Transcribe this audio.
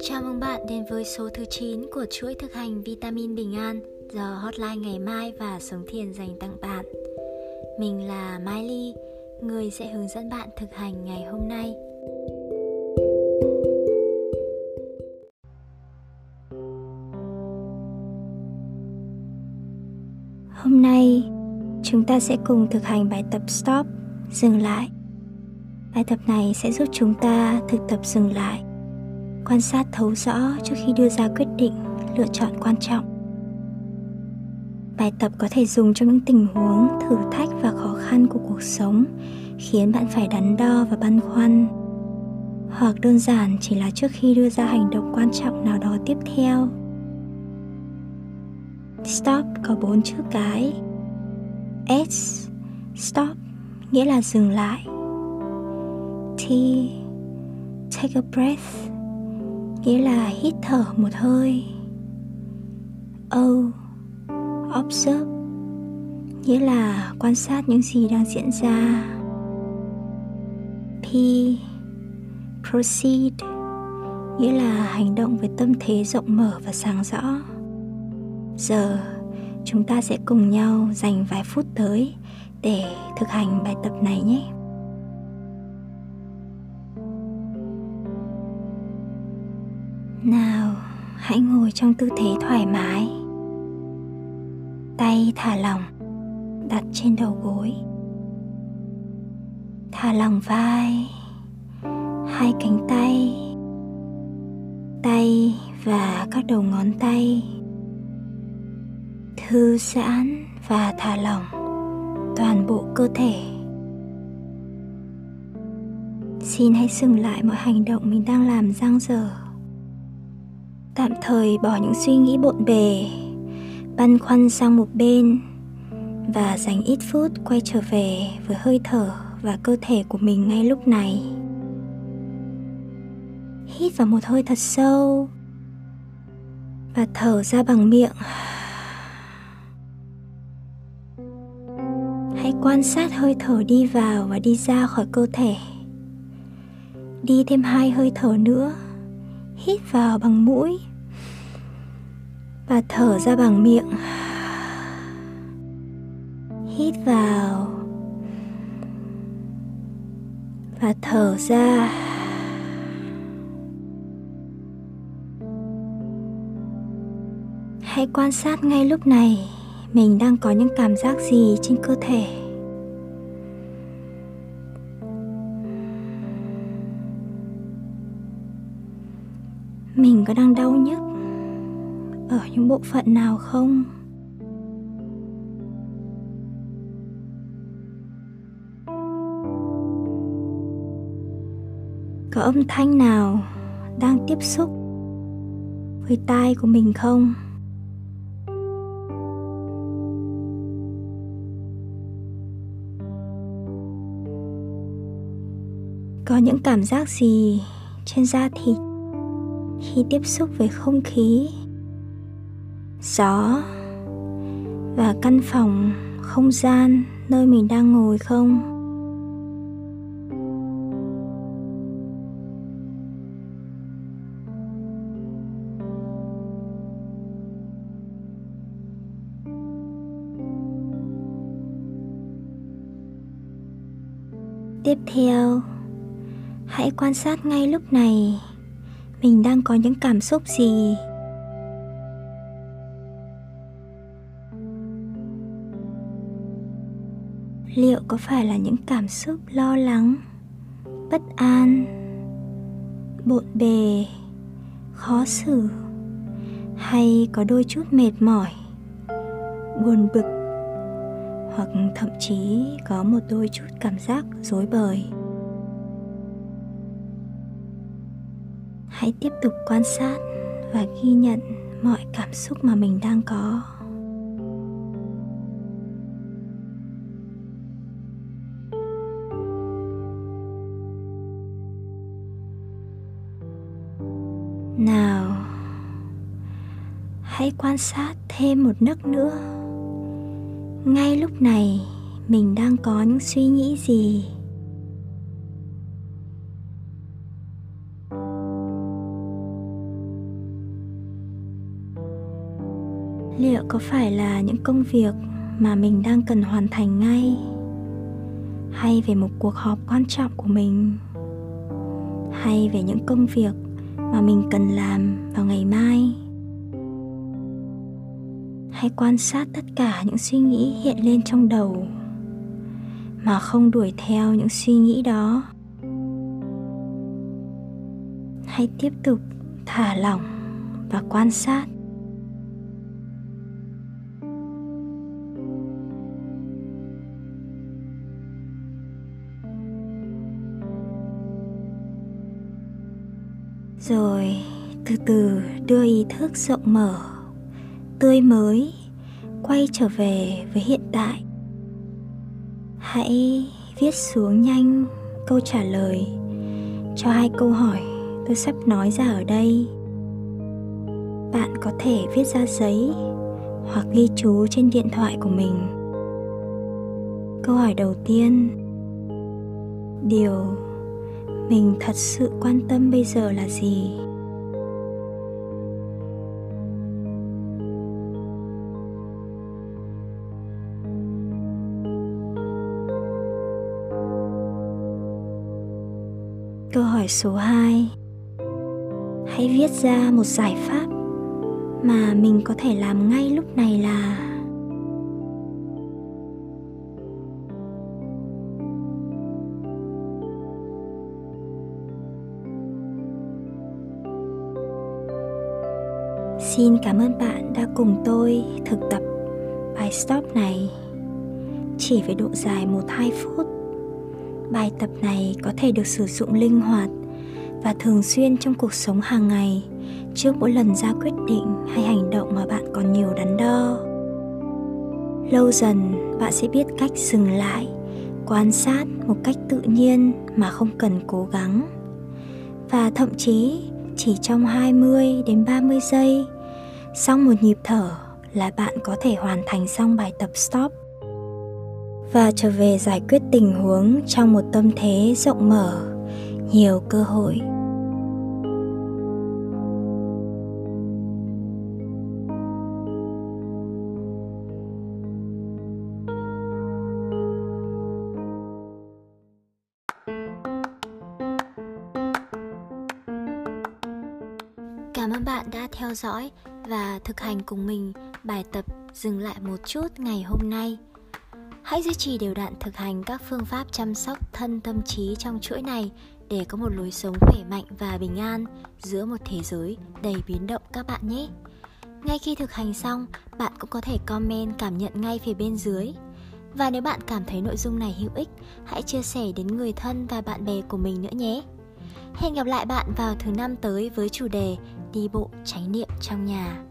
Chào mừng bạn đến với số thứ 9 của chuỗi thực hành Vitamin Bình An giờ hotline Ngày Mai và Sống Thiền dành tặng bạn. Mình là Mai Ly, người sẽ hướng dẫn bạn thực hành ngày hôm nay. Hôm nay, chúng ta sẽ cùng thực hành bài tập Stop, dừng lại. Bài tập này sẽ giúp chúng ta thực tập dừng lại, quan sát thấu rõ trước khi đưa ra quyết định, lựa chọn quan trọng. Bài tập có thể dùng trong những tình huống, thử thách và khó khăn của cuộc sống, khiến bạn phải đắn đo và băn khoăn. Hoặc đơn giản chỉ là trước khi đưa ra hành động quan trọng nào đó tiếp theo. Stop có 4 chữ cái. S, stop, nghĩa là dừng lại. T, take a breath, nghĩa là hít thở một hơi. O, observe, nghĩa là quan sát những gì đang diễn ra. P, proceed, nghĩa là hành động với tâm thế rộng mở và sáng rõ. Giờ, chúng ta sẽ cùng nhau dành vài phút tới để thực hành bài tập này nhé. Nào, hãy ngồi trong tư thế thoải mái. Tay thả lỏng, đặt trên đầu gối. Thả lỏng vai, hai cánh tay, tay và các đầu ngón tay. Thư giãn và thả lỏng toàn bộ cơ thể. Xin hãy dừng lại mọi hành động mình đang làm dang dở. Tạm thời bỏ những suy nghĩ bộn bề, băn khoăn sang một bên và dành ít phút quay trở về với hơi thở và cơ thể của mình ngay lúc này. Hít vào một hơi thật sâu và thở ra bằng miệng. Hãy quan sát hơi thở đi vào và đi ra khỏi cơ thể. Đi thêm 2 hơi thở nữa. Hít vào bằng mũi và thở ra bằng miệng. Hít vào và thở ra. Hãy quan sát ngay lúc này mình đang có những cảm giác gì trên cơ thể. Mình có đang đau nhức ở những bộ phận nào không? Có âm thanh nào đang tiếp xúc với tai của mình không? Có những cảm giác gì trên da thịt khi tiếp xúc với không khí, gió và căn phòng, không gian nơi mình đang ngồi không? Tiếp theo, hãy quan sát ngay lúc này mình đang có những cảm xúc gì. Liệu có phải là những cảm xúc lo lắng, bất an, bộn bề, khó xử, hay có đôi chút mệt mỏi, buồn bực, hoặc thậm chí có một đôi chút cảm giác rối bời? Hãy tiếp tục quan sát và ghi nhận mọi cảm xúc mà mình đang có. Nào, hãy quan sát thêm một nấc nữa. Ngay lúc này, mình đang có những suy nghĩ gì? Liệu có phải là những công việc mà mình đang cần hoàn thành ngay, hay về một cuộc họp quan trọng của mình, hay về những công việc mà mình cần làm vào ngày mai? Hãy quan sát tất cả những suy nghĩ hiện lên trong đầu mà không đuổi theo những suy nghĩ đó. Hãy tiếp tục thả lỏng và quan sát. Rồi từ từ đưa ý thức rộng mở, tươi mới quay trở về với hiện tại. Hãy viết xuống nhanh câu trả lời cho 2 câu hỏi tôi sắp nói ra ở đây. Bạn có thể viết ra giấy hoặc ghi chú trên điện thoại của mình. Câu hỏi đầu tiên: điều mình thật sự quan tâm bây giờ là gì? Câu hỏi số 2: hãy viết ra một giải pháp mà mình có thể làm ngay lúc này là. Xin cảm ơn bạn đã cùng tôi thực tập bài Stop này. Chỉ với độ dài 1-2 phút, bài tập này có thể được sử dụng linh hoạt và thường xuyên trong cuộc sống hàng ngày, trước mỗi lần ra quyết định hay hành động mà bạn còn nhiều đắn đo. Lâu dần, bạn sẽ biết cách dừng lại, quan sát một cách tự nhiên mà không cần cố gắng. Và thậm chí chỉ trong 20 đến 30 giây, xong một nhịp thở là bạn có thể hoàn thành xong bài tập Stop và trở về giải quyết tình huống trong một tâm thế rộng mở, nhiều cơ hội. Cảm ơn bạn đã theo dõi và thực hành cùng mình bài tập dừng lại một chút ngày hôm nay. Hãy duy trì đều đặn thực hành các phương pháp chăm sóc thân tâm trí trong chuỗi này để có một lối sống khỏe mạnh và bình an giữa một thế giới đầy biến động các bạn nhé. Ngay khi thực hành xong, bạn cũng có thể comment cảm nhận ngay phía bên dưới. Và nếu bạn cảm thấy nội dung này hữu ích, hãy chia sẻ đến người thân và bạn bè của mình nữa nhé. Hẹn gặp lại bạn vào thứ Năm tới với chủ đề đi bộ chánh niệm trong nhà.